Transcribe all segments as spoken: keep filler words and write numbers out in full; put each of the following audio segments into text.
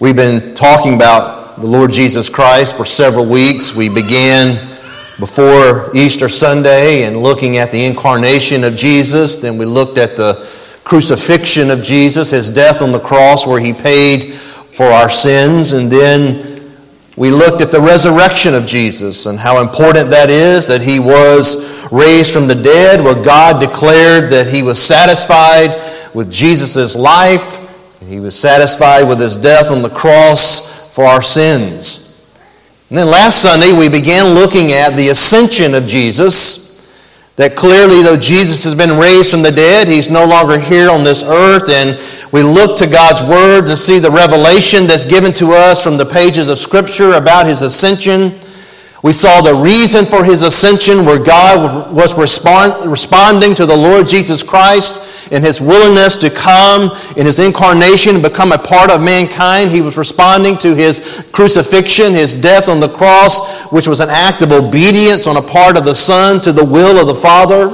We've been talking about the Lord Jesus Christ for several weeks. We began before Easter Sunday and looking at the incarnation of Jesus. Then we looked at the crucifixion of Jesus, his death on the cross where he paid for our sins. And then we looked at the resurrection of Jesus and how important that is, that he was raised from the dead, where God declared that he was satisfied with Jesus' life, and he was satisfied with his death on the cross for our sins. And then last Sunday, we began looking at the ascension of Jesus, that clearly, though Jesus has been raised from the dead, he's no longer here on this earth, and we look to God's Word to see the revelation that's given to us from the pages of Scripture about his ascension. We saw the reason for his ascension, where God was respond, responding to the Lord Jesus Christ in his willingness to come in his incarnation and become a part of mankind. He was responding to his crucifixion, his death on the cross, which was an act of obedience on a part of the Son to the will of the Father.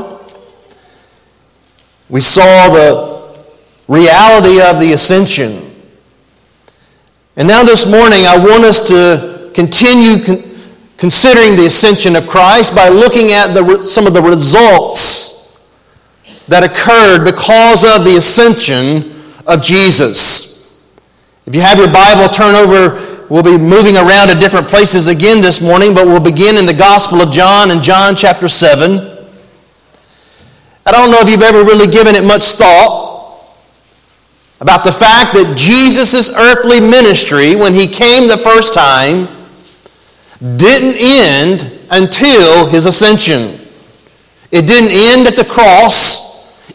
We saw the reality of the ascension. And now this morning, I want us to continue Con- considering the ascension of Christ by looking at the, some of the results that occurred because of the ascension of Jesus. If you have your Bible, turn over. We'll be moving around to different places again this morning, but we'll begin in the Gospel of John in John chapter seven. I don't know if you've ever really given it much thought about the fact that Jesus' earthly ministry, when he came the first time, didn't end until his ascension. It didn't end at the cross.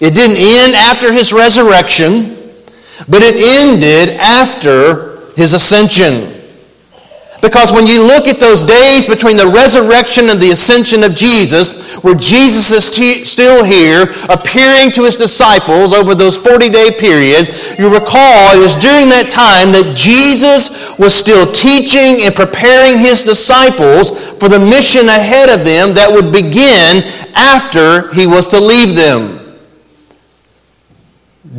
It didn't end after his resurrection. But it ended after his ascension. Because when you look at those days between the resurrection and the ascension of Jesus, where Jesus is t- still here, appearing to his disciples over those forty-day period, you recall it was during that time that Jesus was still teaching and preparing his disciples for the mission ahead of them that would begin after he was to leave them.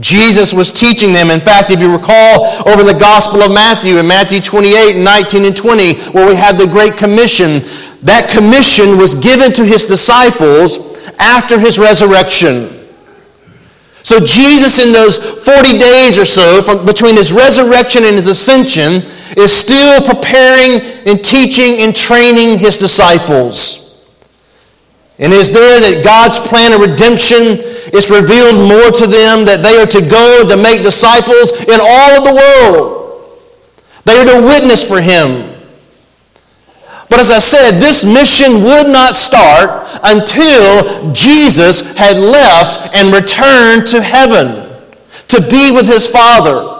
Jesus was teaching them. In fact, if you recall over the Gospel of Matthew, in Matthew twenty-eight, nineteen and twenty, where we have the Great Commission, that commission was given to his disciples after his resurrection. So Jesus, in those forty days or so, from between his resurrection and his ascension, is still preparing and teaching and training his disciples. And it is there that God's plan of redemption is revealed more to them, that they are to go to make disciples in all of the world. They are to witness for him. But as I said, this mission would not start until Jesus had left and returned to heaven to be with his Father.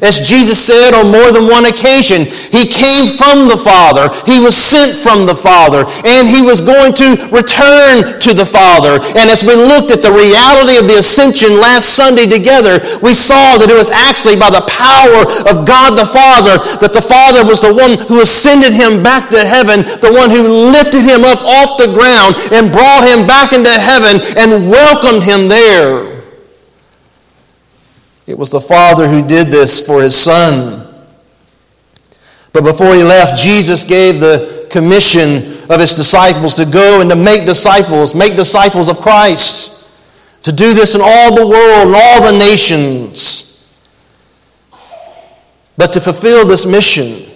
As Jesus said on more than one occasion, he came from the Father, he was sent from the Father, and he was going to return to the Father. And as we looked at the reality of the ascension last Sunday together, we saw that it was actually by the power of God the Father, that the Father was the one who ascended him back to heaven, the one who lifted him up off the ground and brought him back into heaven and welcomed him there. It was the Father who did this for his Son. But before he left, Jesus gave the commission of his disciples to go and to make disciples, make disciples of Christ, to do this in all the world and all the nations. But to fulfill this mission,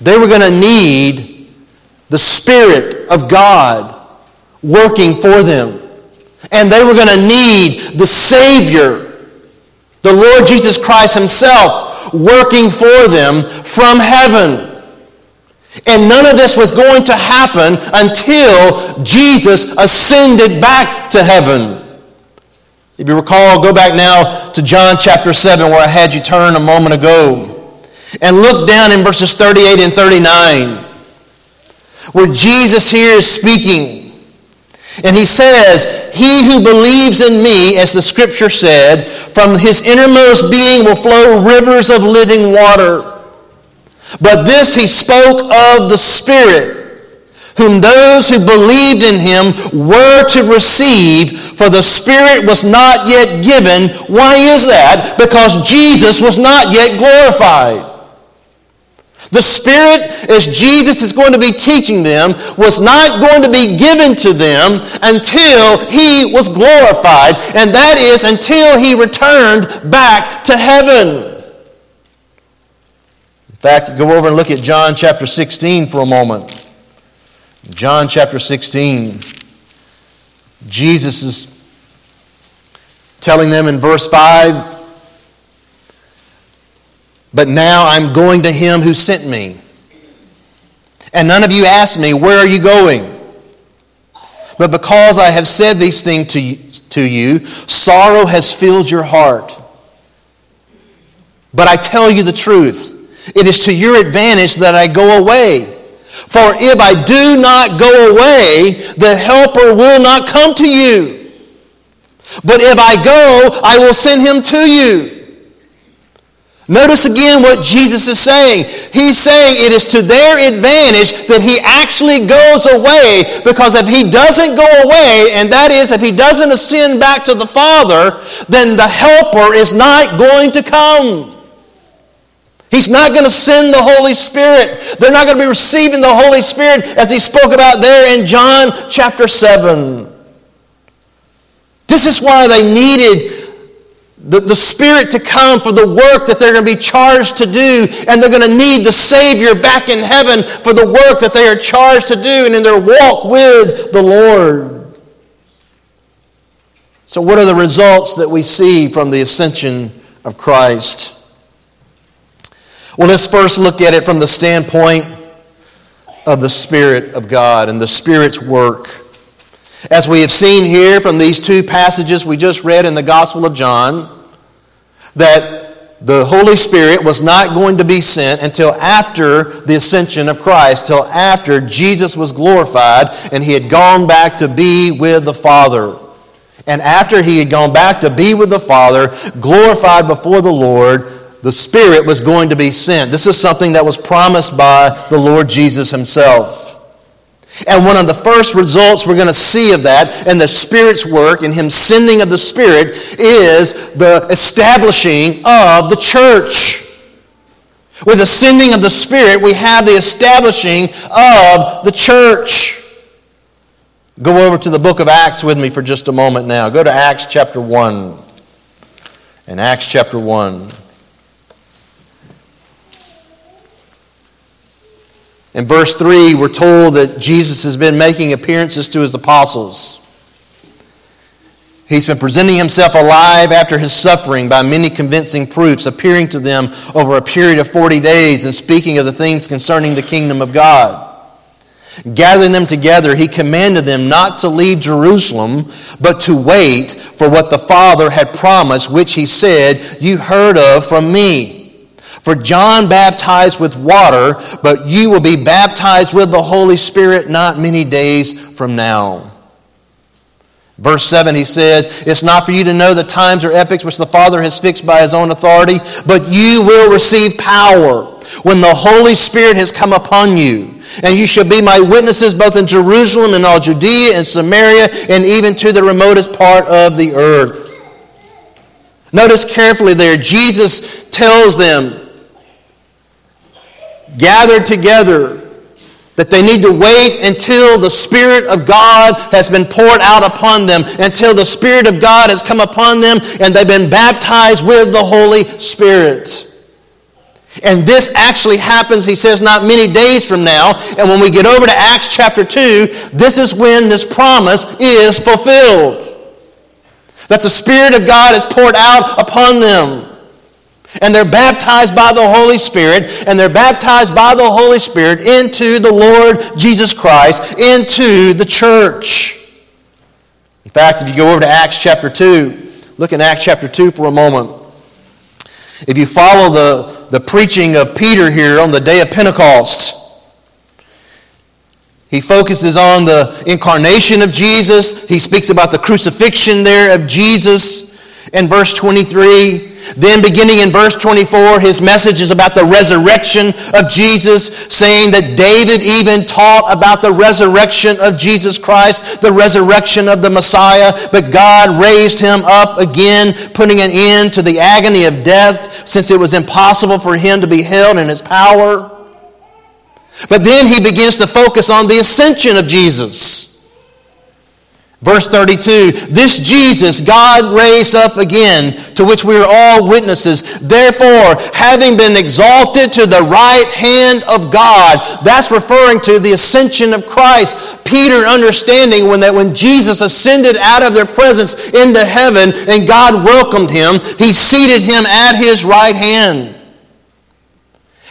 they were going to need the Spirit of God working for them. And they were going to need the Savior, the Lord Jesus Christ himself, working for them from heaven. And none of this was going to happen until Jesus ascended back to heaven. If you recall, go back now to John chapter seven, where I had you turn a moment ago. And look down in verses thirty-eight and thirty-nine, where Jesus here is speaking. And he says, "He who believes in me, as the Scripture said, from his innermost being will flow rivers of living water. But this he spoke of the Spirit, whom those who believed in him were to receive, for the Spirit was not yet given. Why is that? Because Jesus was not yet glorified. The Spirit, as Jesus is going to be teaching them, was not going to be given to them until he was glorified, and that is until he returned back to heaven. In fact, go over and look at John chapter sixteen for a moment. John chapter sixteen. Jesus is telling them in verse five, "But now I'm going to him who sent me. And none of you asked me, where are you going? But because I have said these things to you, to you, sorrow has filled your heart. But I tell you the truth. It is to your advantage that I go away. For if I do not go away, the Helper will not come to you. But if I go, I will send him to you." Notice again what Jesus is saying. He's saying it is to their advantage that he actually goes away, because if he doesn't go away, and that is if he doesn't ascend back to the Father, then the Helper is not going to come. He's not going to send the Holy Spirit. They're not going to be receiving the Holy Spirit as he spoke about there in John chapter seven. This is why they needed The, the Spirit to come for the work that they're going to be charged to do, and they're going to need the Savior back in heaven for the work that they are charged to do and in their walk with the Lord. So what are the results that we see from the ascension of Christ? Well, let's first look at it from the standpoint of the Spirit of God and the Spirit's work. As we have seen here from these two passages we just read in the Gospel of John, that the Holy Spirit was not going to be sent until after the ascension of Christ, till after Jesus was glorified and he had gone back to be with the Father. And after he had gone back to be with the Father, glorified before the Lord, the Spirit was going to be sent. This is something that was promised by the Lord Jesus himself. And one of the first results we're going to see of that and the Spirit's work and him sending of the Spirit is the establishing of the church. With the sending of the Spirit, we have the establishing of the church. Go over to the book of Acts with me for just a moment now. Go to Acts chapter one. In Acts chapter one. In verse three, we're told that Jesus has been making appearances to his apostles. He's been presenting himself alive after his suffering by many convincing proofs, appearing to them over a period of forty days and speaking of the things concerning the kingdom of God. Gathering them together, he commanded them not to leave Jerusalem, but to wait for what the Father had promised, which he said, "You heard of from me. For John baptized with water, but you will be baptized with the Holy Spirit not many days from now." Verse seven, he says, "It's not for you to know the times or epochs which the Father has fixed by his own authority, but you will receive power when the Holy Spirit has come upon you. And you shall be my witnesses both in Jerusalem and all Judea and Samaria and even to the remotest part of the earth." Notice carefully there, Jesus tells them, gathered together, that they need to wait until the Spirit of God has been poured out upon them, until the Spirit of God has come upon them and they've been baptized with the Holy Spirit. And this actually happens, he says, not many days from now. And when we get over to Acts chapter two, this is when this promise is fulfilled. That the Spirit of God is poured out upon them. And they're baptized by the Holy Spirit, and they're baptized by the Holy Spirit into the Lord Jesus Christ, into the church. In fact, if you go over to Acts chapter two, look in Acts chapter two for a moment. If you follow the, the preaching of Peter here on the day of Pentecost, he focuses on the incarnation of Jesus. He speaks about the crucifixion there of Jesus. In verse twenty-three, Then beginning in verse twenty-four, his message is about the resurrection of Jesus, saying that David even taught about the resurrection of Jesus Christ, the resurrection of the Messiah. But God raised him up again, putting an end to the agony of death, since it was impossible for him to be held in his power. But then he begins to focus on the ascension of Jesus. Verse thirty-two, this Jesus God raised up again, to which we are all witnesses. Therefore, having been exalted to the right hand of God, that's referring to the ascension of Christ. Peter understanding when that when Jesus ascended out of their presence into heaven and God welcomed him, he seated him at his right hand.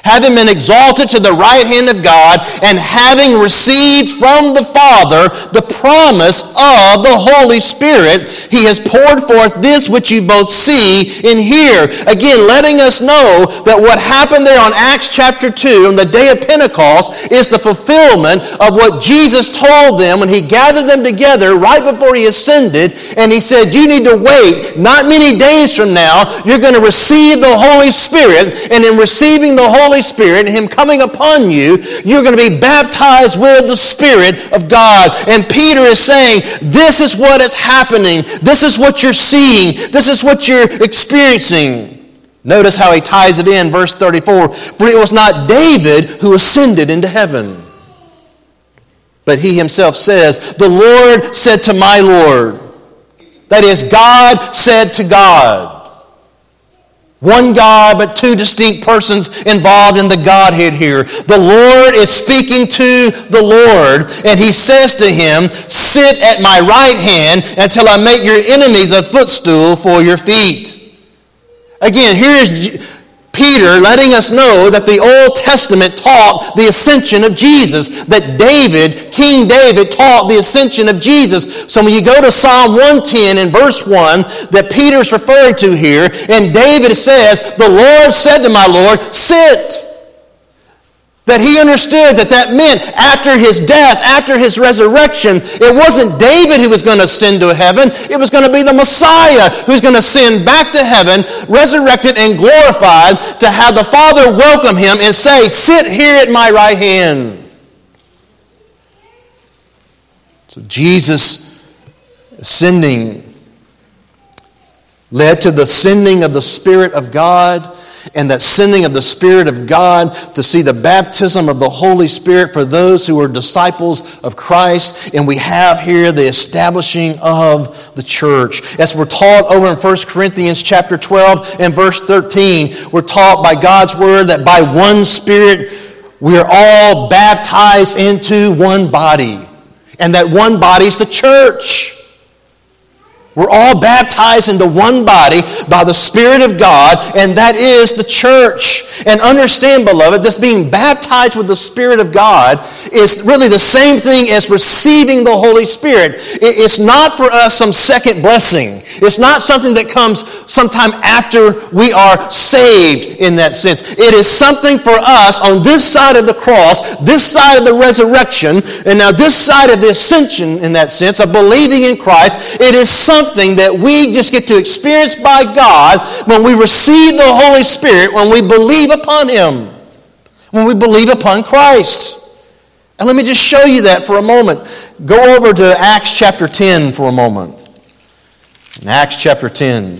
Having been exalted to the right hand of God, and having received from the Father the promise of the Holy Spirit, he has poured forth this which you both see and hear. Again, letting us know that what happened there on Acts chapter two, on the day of Pentecost, is the fulfillment of what Jesus told them when he gathered them together right before he ascended, and he said, you need to wait. Not many days from now, you're going to receive the Holy Spirit, and in receiving the Holy Spirit and him coming upon you, you're going to be baptized with the Spirit of God. And Peter is saying, this is what is happening. This is what you're seeing. This is what you're experiencing. Notice how he ties it in, verse thirty-four. For it was not David who ascended into heaven, but he himself says, the Lord said to my Lord. That is, God said to God. One God, but two distinct persons involved in the Godhead here. The Lord is speaking to the Lord, and he says to him, sit at my right hand until I make your enemies a footstool for your feet. Again, here is Peter letting us know that the Old Testament taught the ascension of Jesus, that David, King David, taught the ascension of Jesus. So when you go to Psalm one ten in verse one that Peter's referring to here, and David says, the Lord said to my Lord, sit. That he understood that that meant after his death, after his resurrection, it wasn't David who was going to ascend to heaven. It was going to be the Messiah who's going to ascend back to heaven, resurrected and glorified, to have the Father welcome him and say, sit here at my right hand. So Jesus ascending led to the sending of the Spirit of God, and that sending of the Spirit of God to see the baptism of the Holy Spirit for those who are disciples of Christ. And we have here the establishing of the church. As we're taught over in First Corinthians chapter twelve and verse thirteen, we're taught by God's word that by one Spirit we are all baptized into one body. And that one body is the church. We're all baptized into one body by the Spirit of God, and that is the church. And understand, beloved, this being baptized with the Spirit of God is really the same thing as receiving the Holy Spirit. It's not for us some second blessing. It's not something that comes sometime after we are saved in that sense. It is something for us on this side of the cross, this side of the resurrection, and now this side of the ascension in that sense of believing in Christ. It is something Something that we just get to experience by God when we receive the Holy Spirit, when we believe upon him, when we believe upon Christ. And let me just show you that for a moment. Go over to Acts chapter ten for a moment. In Acts chapter ten.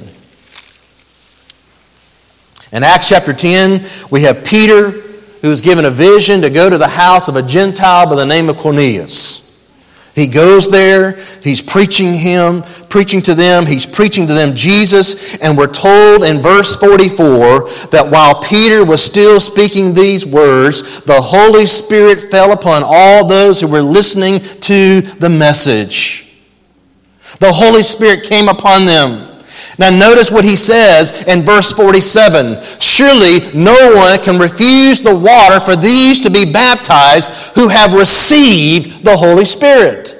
In Acts chapter ten, we have Peter, who is given a vision to go to the house of a Gentile by the name of Cornelius. He goes there, he's preaching him, preaching to them, he's preaching to them Jesus, and we're told in verse forty-four that while Peter was still speaking these words, the Holy Spirit fell upon all those who were listening to the message. The Holy Spirit came upon them. Now notice what he says in verse forty-seven. Surely no one can refuse the water for these to be baptized who have received the Holy Spirit.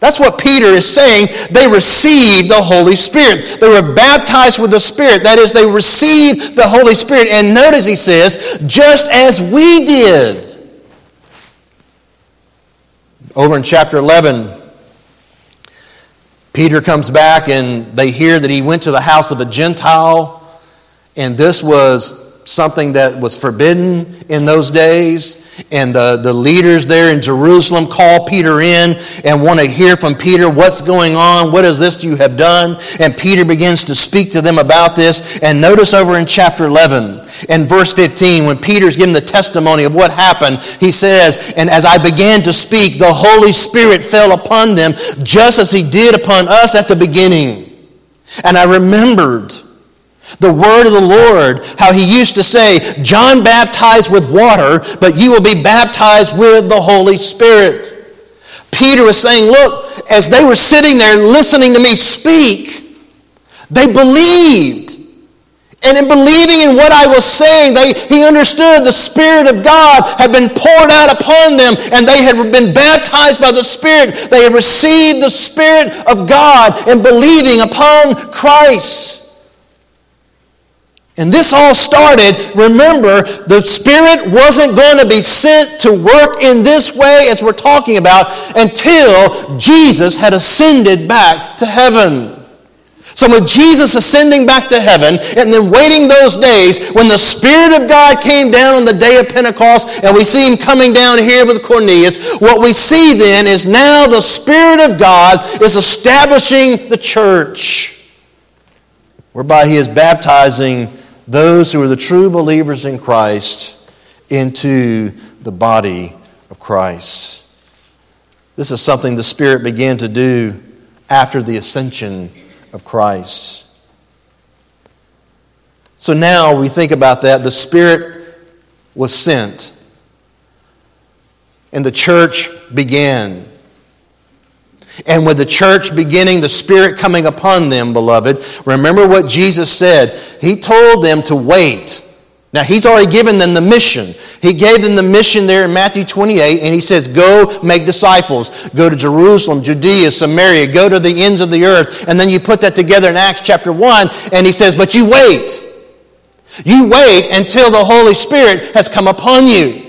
That's what Peter is saying. They received the Holy Spirit. They were baptized with the Spirit. That is, they received the Holy Spirit. And notice he says, just as we did. Over in chapter eleven, Peter comes back and they hear that he went to the house of a Gentile. and this was something that was forbidden in those days. And the, the leaders there in Jerusalem call Peter in and want to hear from Peter, what's going on? What is this you have done? And Peter begins to speak to them about this. And notice over in chapter eleven and verse fifteen, when Peter's giving the testimony of what happened, he says, "And as I began to speak, the Holy Spirit fell upon them, just as he did upon us at the beginning. And I remembered the word of the Lord, how he used to say, 'John baptized with water, but you will be baptized with the Holy Spirit.'" Peter was saying, look, as they were sitting there listening to me speak, they believed. And in believing in what I was saying, they, he understood the Spirit of God had been poured out upon them, and they had been baptized by the Spirit. They had received the Spirit of God in believing upon Christ. And this all started, remember, the Spirit wasn't going to be sent to work in this way as we're talking about until Jesus had ascended back to heaven. So with Jesus ascending back to heaven and then waiting those days when the Spirit of God came down on the day of Pentecost, and we see him coming down here with Cornelius, what we see then is now the Spirit of God is establishing the church, whereby he is baptizing those who are the true believers in Christ into the body of Christ. This is something the Spirit began to do after the ascension of Christ. So now we think about that. The Spirit was sent, and the church began. And with the church beginning, the Spirit coming upon them, beloved, remember what Jesus said. He told them to wait. Now, he's already given them the mission. He gave them the mission there in Matthew twenty-eight, and he says, go make disciples. Go to Jerusalem, Judea, Samaria, go to the ends of the earth. And then you put that together in Acts chapter one, and he says, but you wait. You wait until the Holy Spirit has come upon you.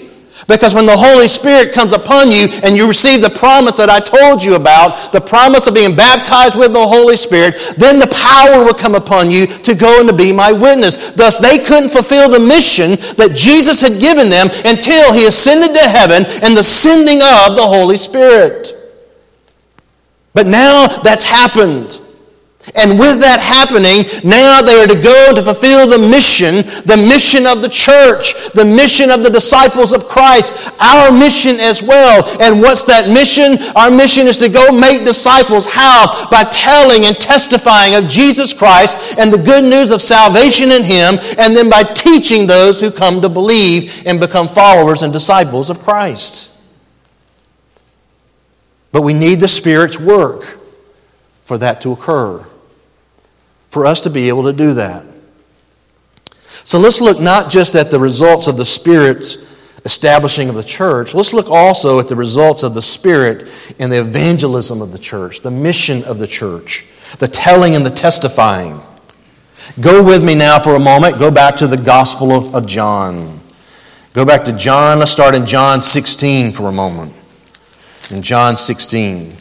Because when the Holy Spirit comes upon you and you receive the promise that I told you about, the promise of being baptized with the Holy Spirit, then the power will come upon you to go and to be my witness. Thus, they couldn't fulfill the mission that Jesus had given them until he ascended to heaven and the sending of the Holy Spirit. But now that's happened. And with that happening, now they are to go to fulfill the mission, the mission of the church, the mission of the disciples of Christ, our mission as well. And what's that mission? Our mission is to go make disciples. How? By telling and testifying of Jesus Christ and the good news of salvation in him, and then by teaching those who come to believe and become followers and disciples of Christ. But we need the Spirit's work for that to occur, for us to be able to do that. So let's look not just at the results of the Spirit's establishing of the church, let's look also at the results of the Spirit and the evangelism of the church, the mission of the church, the telling and the testifying. Go with me now for a moment, go back to the Gospel of John. Go back to John, let's start in John sixteen for a moment. In John sixteen.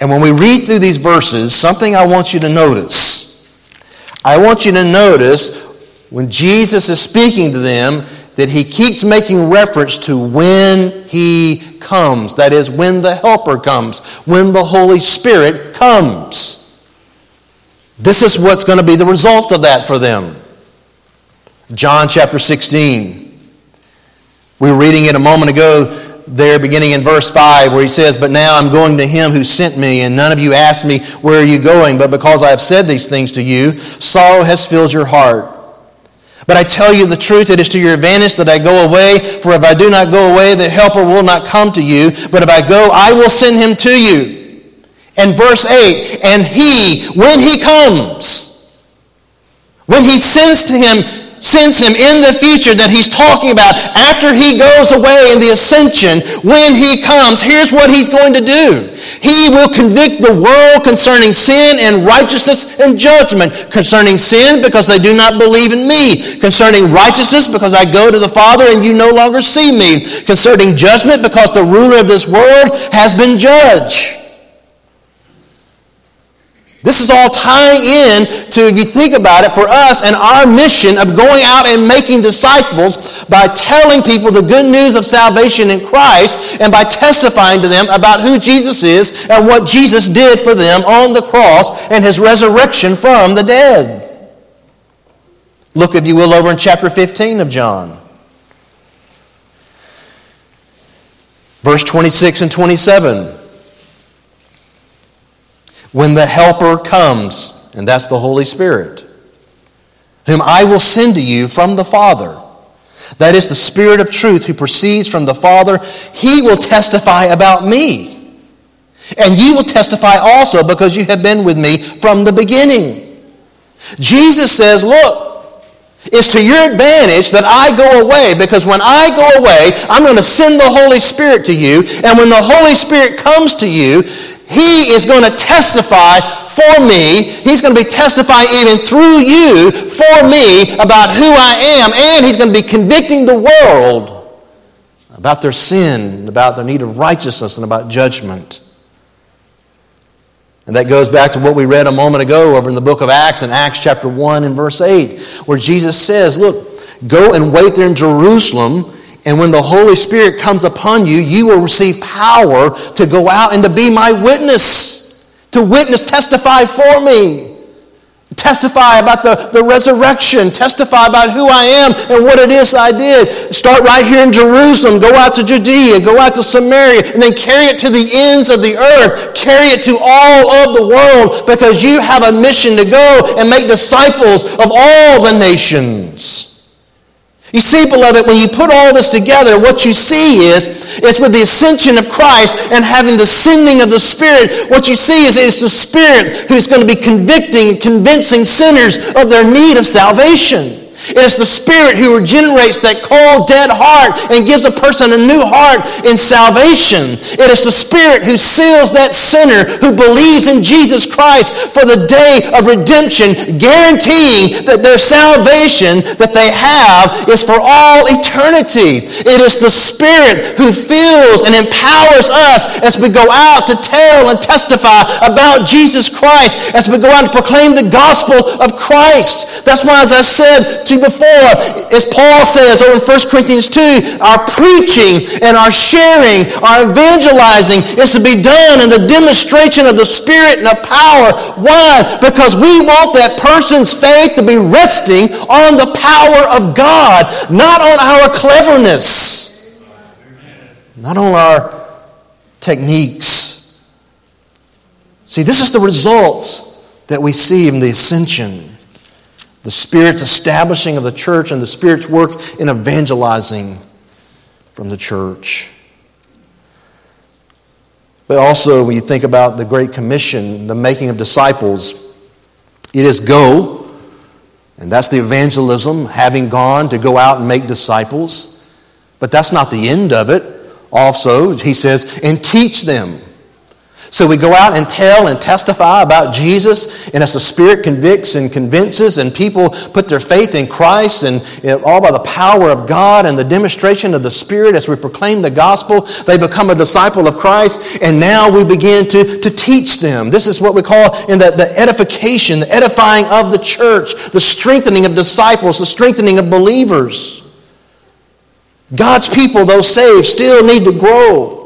And when we read through these verses, something I want you to notice. I want you to notice when Jesus is speaking to them that he keeps making reference to when he comes. That is, when the Helper comes, when the Holy Spirit comes. This is what's going to be the result of that for them. John chapter sixteen. We were reading it a moment ago, there beginning in verse five, where he says, "But now I'm going to him who sent me, and none of you asked me, 'Where are you going?' But because I have said these things to you, sorrow has filled your heart. But I tell you the truth, it is to your advantage that I go away, for if I do not go away, the Helper will not come to you, but if I go, I will send him to you." And verse eight, and he, when he comes, when he sends to him, sends him in the future that he's talking about, after he goes away in the ascension, when he comes, here's what he's going to do. He will convict the world concerning sin and righteousness and judgment. Concerning sin, because they do not believe in me. Concerning righteousness, because I go to the Father and you no longer see me. Concerning judgment, because the ruler of this world has been judged. This is all tying in to, if you think about it, for us and our mission of going out and making disciples by telling people the good news of salvation in Christ and by testifying to them about who Jesus is and what Jesus did for them on the cross and his resurrection from the dead. Look, if you will, over in chapter fifteen of John. Verse twenty-six and twenty-seven. When the Helper comes, and that's the Holy Spirit, whom I will send to you from the Father, that is the Spirit of truth who proceeds from the Father, he will testify about me. And you will testify also because you have been with me from the beginning. Jesus says, look, it's to your advantage that I go away, because when I go away, I'm going to send the Holy Spirit to you, and when the Holy Spirit comes to you, he is going to testify for me. He's going to be testifying in and through you for me about who I am. And he's going to be convicting the world about their sin, about their need of righteousness, and about judgment. And that goes back to what we read a moment ago over in the book of Acts, in Acts chapter one and verse eight, where Jesus says, look, go and wait there in Jerusalem, and when the Holy Spirit comes upon you, you will receive power to go out and to be my witness, to witness, testify for me, testify about the, the resurrection, testify about who I am and what it is I did. Start right here in Jerusalem, go out to Judea, go out to Samaria, and then carry it to the ends of the earth, carry it to all of the world, because you have a mission to go and make disciples of all the nations. You see, beloved, when you put all this together, what you see is, it's with the ascension of Christ and having the sending of the Spirit, what you see is it's the Spirit who's going to be convicting and convincing sinners of their need of salvation. It's the Spirit who regenerates that cold, dead heart and gives a person a new heart in salvation. It is the Spirit who seals that sinner who believes in Jesus Christ for the day of redemption, guaranteeing that their salvation that they have is for all eternity. It is the Spirit who fills and empowers us as we go out to tell and testify about Jesus Christ, as we go out to proclaim the gospel of Christ. That's why, as I said to before, as Paul says over in First Corinthians two, our preaching and our sharing, our evangelizing is to be done in the demonstration of the Spirit and of power. Why? Because we want that person's faith to be resting on the power of God, not on our cleverness, not on our techniques. See, this is the results that we see in the ascension. The Spirit's establishing of the church and the Spirit's work in evangelizing from the church. But also, when you think about the Great Commission, the making of disciples, it is go, and that's the evangelism, having gone to go out and make disciples. But that's not the end of it. Also, he says, and teach them. So we go out and tell and testify about Jesus, and as the Spirit convicts and convinces, and people put their faith in Christ, and all by the power of God and the demonstration of the Spirit as we proclaim the gospel, they become a disciple of Christ, and now we begin to, to teach them. This is what we call in the, the edification, the edifying of the church, the strengthening of disciples, the strengthening of believers. God's people, though saved, still need to grow.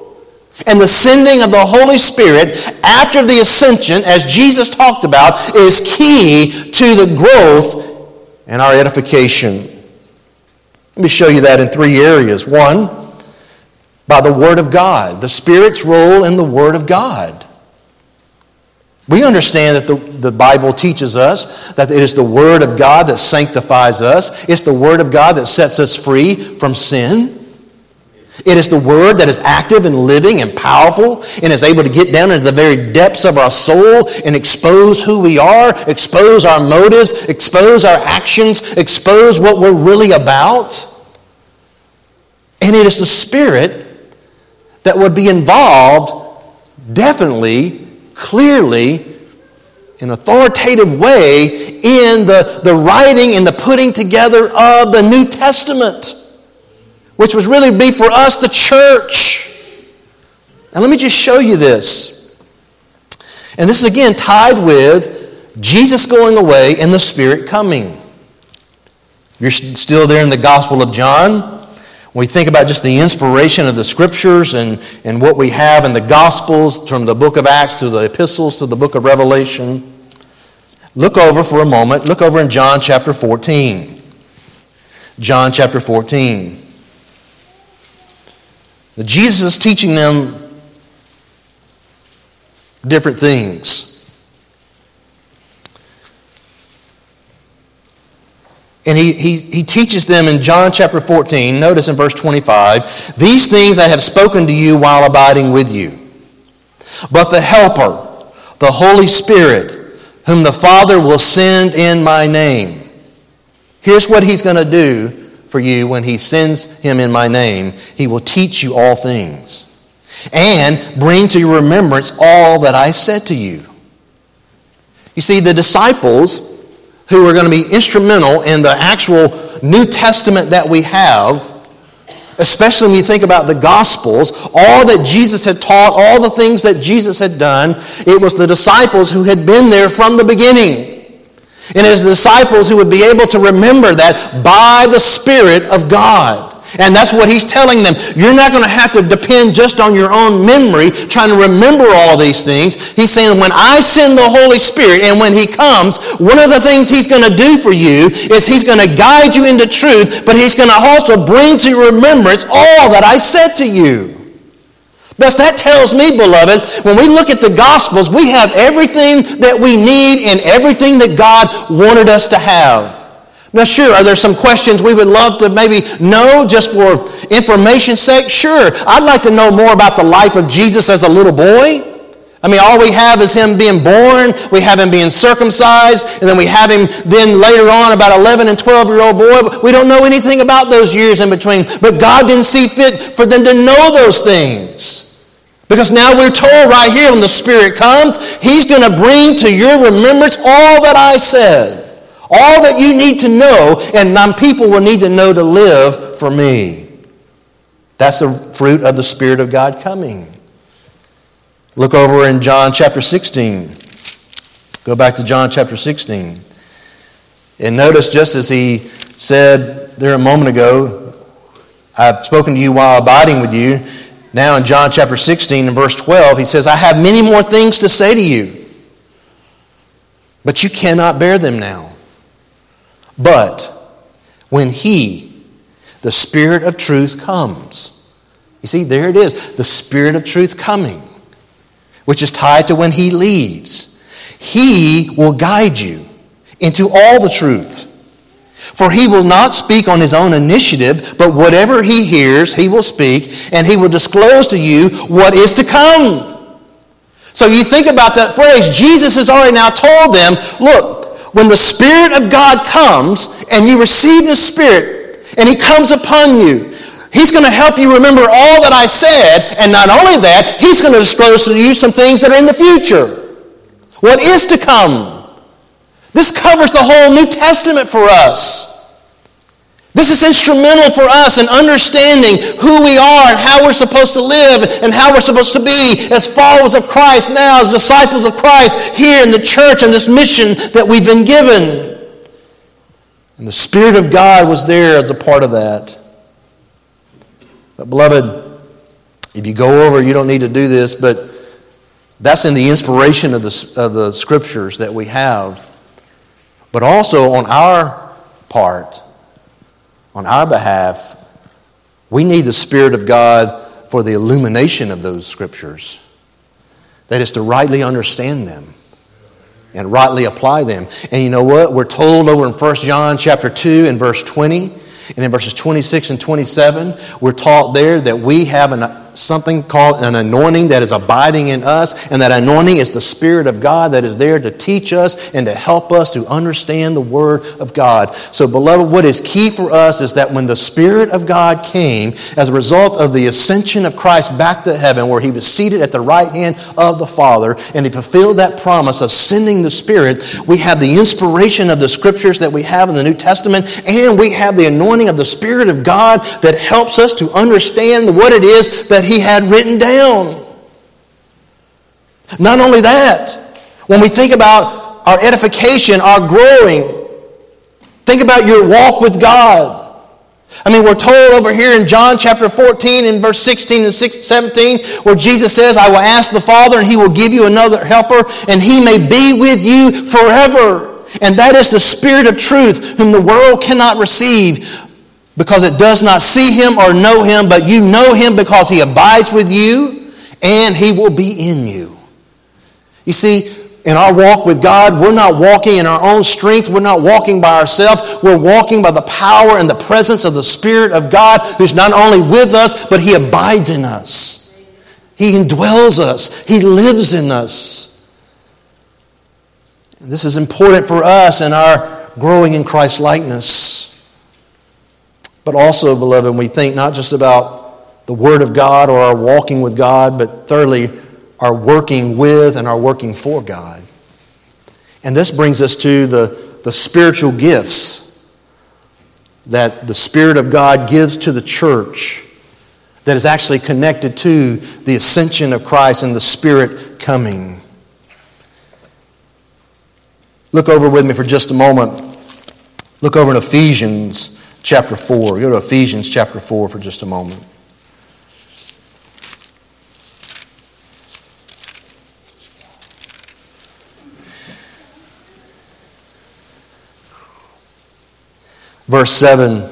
And the sending of the Holy Spirit after the ascension, as Jesus talked about, is key to the growth and our edification. Let me show you that in three areas. One, by the Word of God, the Spirit's role in the Word of God. We understand that the, the Bible teaches us that it is the Word of God that sanctifies us. It's the Word of God that sets us free from sin. It is the Word that is active and living and powerful and is able to get down into the very depths of our soul and expose who we are, expose our motives, expose our actions, expose what we're really about. And it is the Spirit that would be involved definitely, clearly, in an authoritative way in the, the writing and the putting together of the New Testament, which would really be for us the church. And let me just show you this. And this is again tied with Jesus going away and the Spirit coming. You're still there in the Gospel of John. When we think about just the inspiration of the Scriptures and, and what we have in the Gospels, from the book of Acts to the epistles to the book of Revelation. Look over for a moment. Look over in John chapter fourteen. John chapter fourteen. Jesus is teaching them different things. And he, he, he teaches them in John chapter fourteen, notice in verse twenty-five, "These things I have spoken to you while abiding with you. But the Helper, the Holy Spirit, whom the Father will send in my name." Here's what he's going to do for you when he sends him in my name. He will teach you all things and bring to your remembrance all that I said to you. You see, the disciples who are going to be instrumental in the actual New Testament that we have, especially when you think about the Gospels, all that Jesus had taught, all the things that Jesus had done, it was the disciples who had been there from the beginning. And it is the disciples who would be able to remember that by the Spirit of God. And that's what he's telling them. You're not going to have to depend just on your own memory, trying to remember all these things. He's saying when I send the Holy Spirit and when he comes, one of the things he's going to do for you is he's going to guide you into truth, but he's going to also bring to your remembrance all that I said to you. Thus, that tells me, beloved, when we look at the Gospels, we have everything that we need and everything that God wanted us to have. Now, sure, are there some questions we would love to maybe know just for information's sake? Sure, I'd like to know more about the life of Jesus as a little boy. I mean, all we have is him being born, we have him being circumcised, and then we have him then later on about eleven and twelve-year-old boy. We don't know anything about those years in between, but God didn't see fit for them to know those things. Because now we're told right here when the Spirit comes, he's going to bring to your remembrance all that I said. All that you need to know, and my people will need to know to live for me. That's the fruit of the Spirit of God coming. Look over in John chapter sixteen. Go back to John chapter sixteen. And notice just as he said there a moment ago, I've spoken to you while abiding with you. Now in John chapter sixteen and verse twelve, he says, I have many more things to say to you, but you cannot bear them now. But when he, the Spirit of truth, comes, you see, there it is, the Spirit of truth coming, which is tied to when he leaves, he will guide you into all the truth. For he will not speak on his own initiative, but whatever he hears, he will speak, and he will disclose to you what is to come. So you think about that phrase. Jesus has already now told them, look, when the Spirit of God comes, and you receive the Spirit, and he comes upon you, he's going to help you remember all that I said, and not only that, he's going to disclose to you some things that are in the future. What is to come? This covers the whole New Testament for us. This is instrumental for us in understanding who we are and how we're supposed to live and how we're supposed to be as followers of Christ now, as disciples of Christ here in the church and this mission that we've been given. And the Spirit of God was there as a part of that. But beloved, if you go over, you don't need to do this, but that's in the inspiration of the, of the Scriptures that we have. But also on our part, on our behalf, we need the Spirit of God for the illumination of those Scriptures. That is to rightly understand them and rightly apply them. And you know what? We're told over in First John chapter two and verse twenty, and in verses twenty-six and twenty-seven, we're taught there that we have an, something called an anointing that is abiding in us, and that anointing is the Spirit of God that is there to teach us and to help us to understand the Word of God. So, beloved, what is key for us is that when the Spirit of God came as a result of the ascension of Christ back to heaven, where he was seated at the right hand of the Father, and he fulfilled that promise of sending the Spirit, we have the inspiration of the Scriptures that we have in the New Testament, and we have the anointing of the Spirit of God that helps us to understand what it is that he had written down. Not only that, When we think about our edification, our growing, think about your walk with God. I mean, we're told over here in John chapter fourteen in verse sixteen and seventeen where Jesus says, I will ask the Father and He will give you another helper and He may be with you forever. And that is the Spirit of truth whom the world cannot receive because it does not see Him or know Him, but you know Him because He abides with you and He will be in you. You see, in our walk with God, we're not walking in our own strength. We're not walking by ourselves. We're walking by the power and the presence of the Spirit of God who's not only with us, but He abides in us. He indwells us. He lives in us. And this is important for us in our growing in Christ's likeness. But also, beloved, we think not just about the Word of God or our walking with God, but thirdly, are working with and are working for God. And this brings us to the, the spiritual gifts that the Spirit of God gives to the church that is actually connected to the ascension of Christ and the Spirit coming. Look over with me for just a moment. Look over in Ephesians chapter four. Go to Ephesians chapter four for just a moment. Verse seven,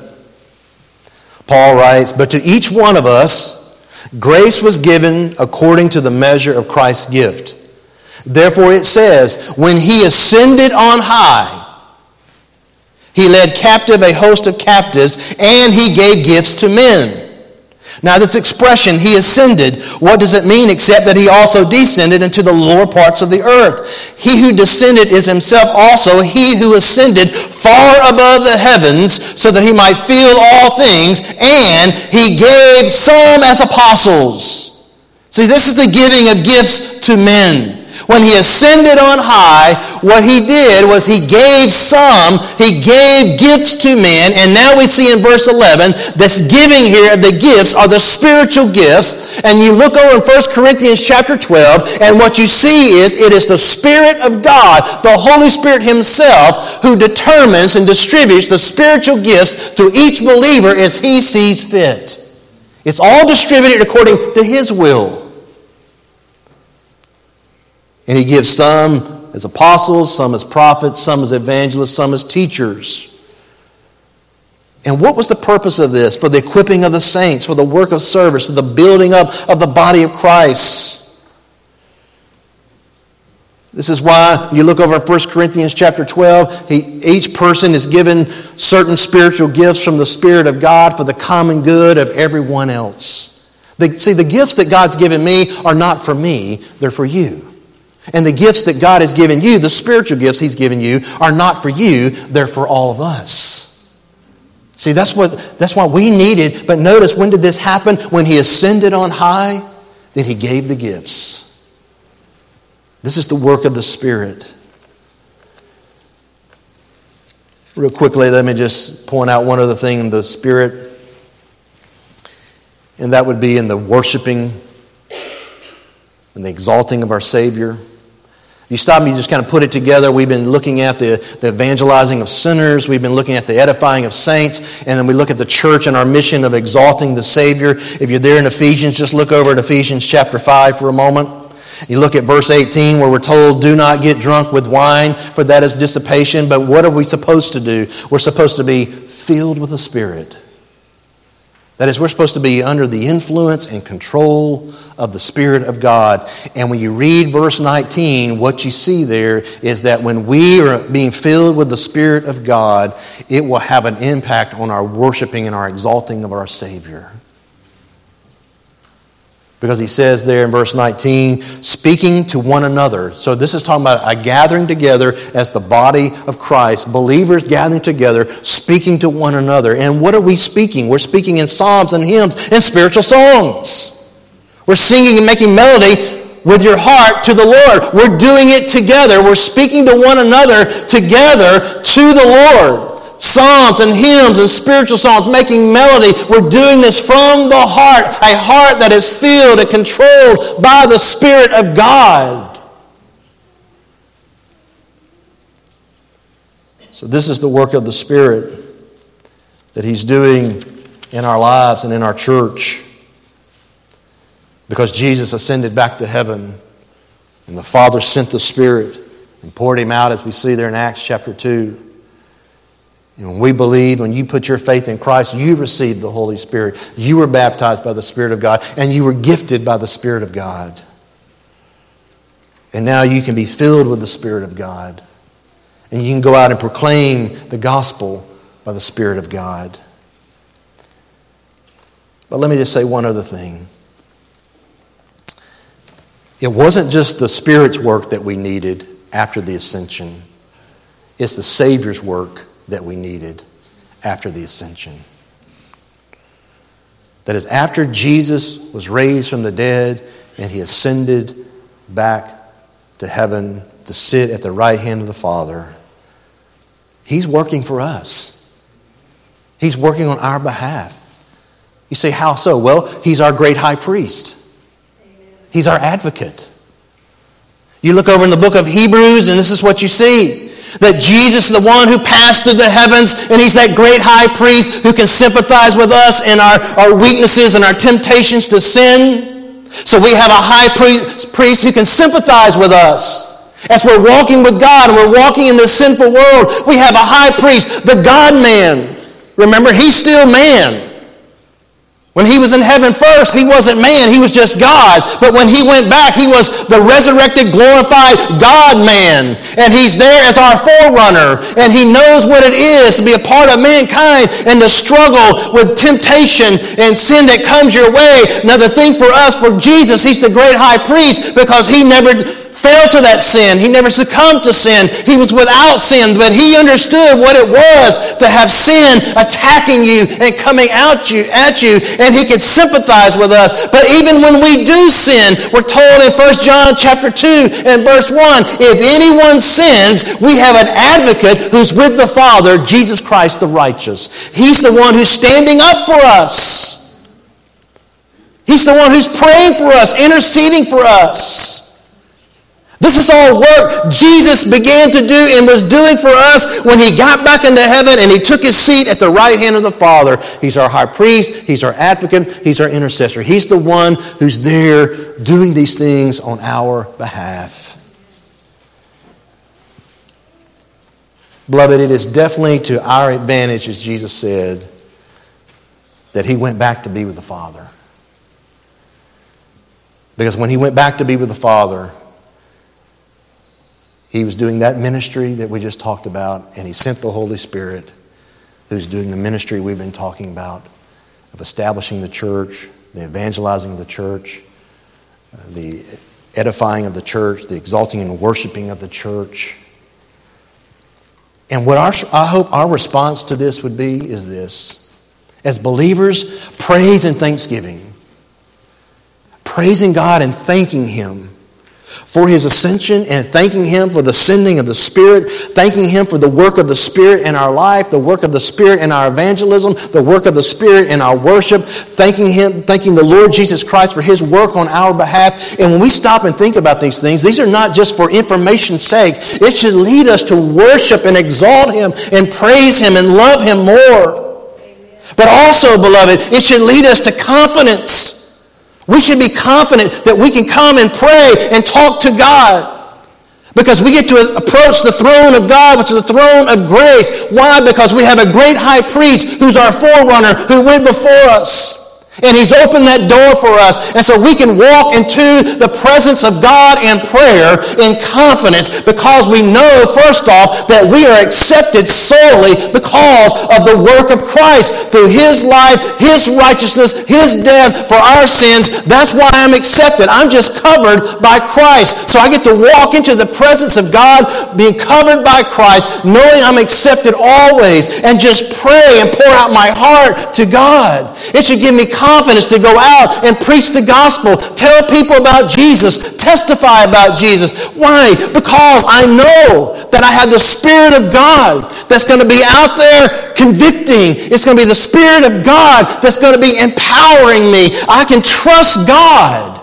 Paul writes, but to each one of us, grace was given according to the measure of Christ's gift. Therefore it says, when He ascended on high, He led captive a host of captives, and He gave gifts to men. Now this expression, He ascended, what does it mean except that He also descended into the lower parts of the earth? He who descended is Himself also He who ascended far above the heavens so that He might fill all things, and He gave some as apostles. See, this is the giving of gifts to men. When He ascended on high, what He did was He gave some, He gave gifts to men, and now we see in verse eleven, this giving here, the gifts are the spiritual gifts, and you look over in First Corinthians chapter twelve, and what you see is it is the Spirit of God, the Holy Spirit Himself, who determines and distributes the spiritual gifts to each believer as He sees fit. It's all distributed according to His will. And He gives some as apostles, some as prophets, some as evangelists, some as teachers. And what was the purpose of this? For the equipping of the saints, for the work of service, for the building up of the body of Christ. This is why you look over in First Corinthians chapter twelve, he, each person is given certain spiritual gifts from the Spirit of God for the common good of everyone else. They, see, the gifts that God's given me are not for me, they're for you. And the gifts that God has given you, the spiritual gifts He's given you, are not for you, they're for all of us. See, that's what that's why we needed, but notice when did this happen? When He ascended on high, then He gave the gifts. This is the work of the Spirit. Real quickly, let me just point out one other thing in the Spirit, and that would be in the worshiping and the exalting of our Savior. You stop and you just kind of put it together. We've been looking at the, the evangelizing of sinners. We've been looking at the edifying of saints. And then we look at the church and our mission of exalting the Savior. If you're there in Ephesians, just look over at Ephesians chapter five for a moment. You look at verse eighteen where we're told, do not get drunk with wine, for that is dissipation. But what are we supposed to do? We're supposed to be filled with the Spirit. That is, we're supposed to be under the influence and control of the Spirit of God. And when you read verse nineteen, what you see there is that when we are being filled with the Spirit of God, it will have an impact on our worshiping and our exalting of our Savior. Because he says there in verse nineteen, speaking to one another. So this is talking about a gathering together as the body of Christ. Believers gathering together, speaking to one another. And what are we speaking? We're speaking in psalms and hymns and spiritual songs. We're singing and making melody with your heart to the Lord. We're doing it together. We're speaking to one another together to the Lord. Psalms and hymns and spiritual songs, making melody. We're doing this from the heart, a heart that is filled and controlled by the Spirit of God. So this is the work of the Spirit that He's doing in our lives and in our church. Because Jesus ascended back to heaven, and the Father sent the Spirit and poured Him out, as we see there in Acts chapter two. And when we believe, when you put your faith in Christ, you received the Holy Spirit. You were baptized by the Spirit of God, and you were gifted by the Spirit of God. And now you can be filled with the Spirit of God. And you can go out and proclaim the gospel by the Spirit of God. But let me just say one other thing. It wasn't just the Spirit's work that we needed after the ascension. It's the Savior's work that we needed after the ascension. That is, after Jesus was raised from the dead and He ascended back to heaven to sit at the right hand of the Father, He's working for us. He's working on our behalf. You say, how so? Well, He's our great high priest. He's our advocate. You look over in the book of Hebrews, and this is what you see. That Jesus is the one who passed through the heavens, and He's that great high priest who can sympathize with us in our, our weaknesses and our temptations to sin. So we have a high priest who can sympathize with us. As we're walking with God and we're walking in this sinful world, we have a high priest, the God-man. Remember, He's still man. When He was in heaven first, He wasn't man, He was just God. But when He went back, He was the resurrected, glorified God-man. And He's there as our forerunner. And He knows what it is to be a part of mankind and to struggle with temptation and sin that comes your way. Now the thing for us, for Jesus, He's the great high priest because He never fell to that sin. He never succumbed to sin. He was without sin, but He understood what it was to have sin attacking you and coming out you at you, and He could sympathize with us. But even when we do sin, we're told in First John chapter two and verse one, if anyone sins, we have an advocate who's with the Father, Jesus Christ the righteous. He's the one who's standing up for us. He's the one who's praying for us, interceding for us. This is all work Jesus began to do and was doing for us when He got back into heaven and He took His seat at the right hand of the Father. He's our high priest. He's our advocate. He's our intercessor. He's the one who's there doing these things on our behalf. Beloved, it is definitely to our advantage, as Jesus said, that He went back to be with the Father. Because when He went back to be with the Father, He was doing that ministry that we just talked about, and He sent the Holy Spirit who's doing the ministry we've been talking about of establishing the church, the evangelizing of the church, the edifying of the church, the exalting and worshiping of the church. And what our, I hope our response to this would be is this. As believers, praise and thanksgiving. Praising God and thanking Him for His ascension and thanking Him for the sending of the Spirit, thanking Him for the work of the Spirit in our life, the work of the Spirit in our evangelism, the work of the Spirit in our worship, thanking Him, thanking the Lord Jesus Christ for His work on our behalf. And when we stop and think about these things, these are not just for information's sake. It should lead us to worship and exalt Him and praise Him and love Him more. But also, beloved, it should lead us to confidence. We should be confident that we can come and pray and talk to God because we get to approach the throne of God, which is the throne of grace. Why? Because we have a great high priest who's our forerunner, who went before us. And He's opened that door for us. And so we can walk into the presence of God in prayer in confidence because we know, first off, that we are accepted solely because of the work of Christ through His life, His righteousness, His death for our sins. That's why I'm accepted. I'm just covered by Christ. So I get to walk into the presence of God being covered by Christ, knowing I'm accepted always, and just pray and pour out my heart to God. It should give me confidence. Confidence to go out and preach the gospel, tell people about Jesus, testify about Jesus. Why? Because I know that I have the Spirit of God that's going to be out there convicting. It's going to be the Spirit of God that's going to be empowering me. I can trust God.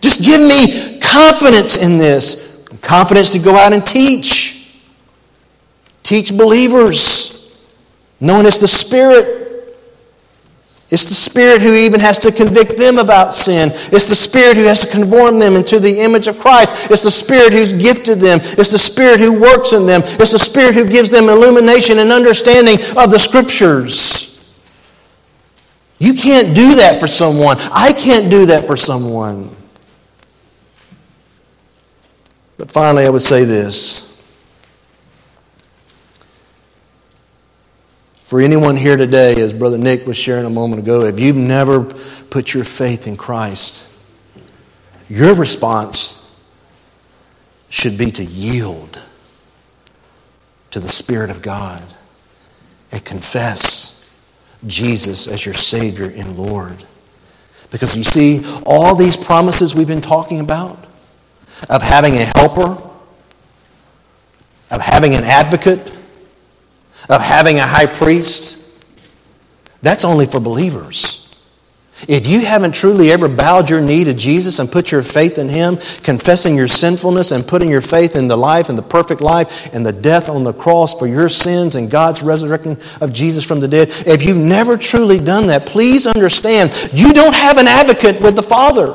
Just give me confidence in this. Confidence to go out and teach. Teach believers, knowing it's the Spirit. It's the Spirit who even has to convict them about sin. It's the Spirit who has to conform them into the image of Christ. It's the Spirit who's gifted them. It's the Spirit who works in them. It's the Spirit who gives them illumination and understanding of the Scriptures. You can't do that for someone. I can't do that for someone. But finally, I would say this. For anyone here today, as Brother Nick was sharing a moment ago, if you've never put your faith in Christ, your response should be to yield to the Spirit of God and confess Jesus as your Savior and Lord. Because you see, all these promises we've been talking about, of having a helper, of having an advocate, of having a high priest, that's only for believers. If you haven't truly ever bowed your knee to Jesus and put your faith in Him, confessing your sinfulness and putting your faith in the life and the perfect life and the death on the cross for your sins and God's resurrection of Jesus from the dead, if you've never truly done that, please understand, you don't have an advocate with the Father.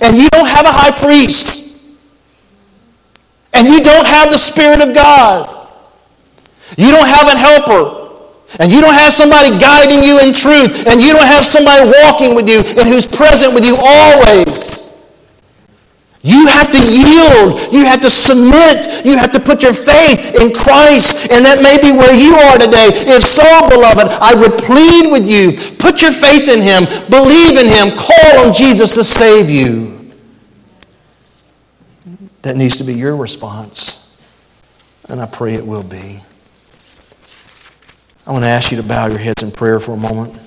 And you don't have a high priest. And you don't have the Spirit of God. You don't have a helper. And you don't have somebody guiding you in truth. And you don't have somebody walking with you and who's present with you always. You have to yield. You have to submit. You have to put your faith in Christ. And that may be where you are today. If so, beloved, I would plead with you. Put your faith in Him. Believe in Him. Call on Jesus to save you. That needs to be your response. And I pray it will be. I want to ask you to bow your heads in prayer for a moment.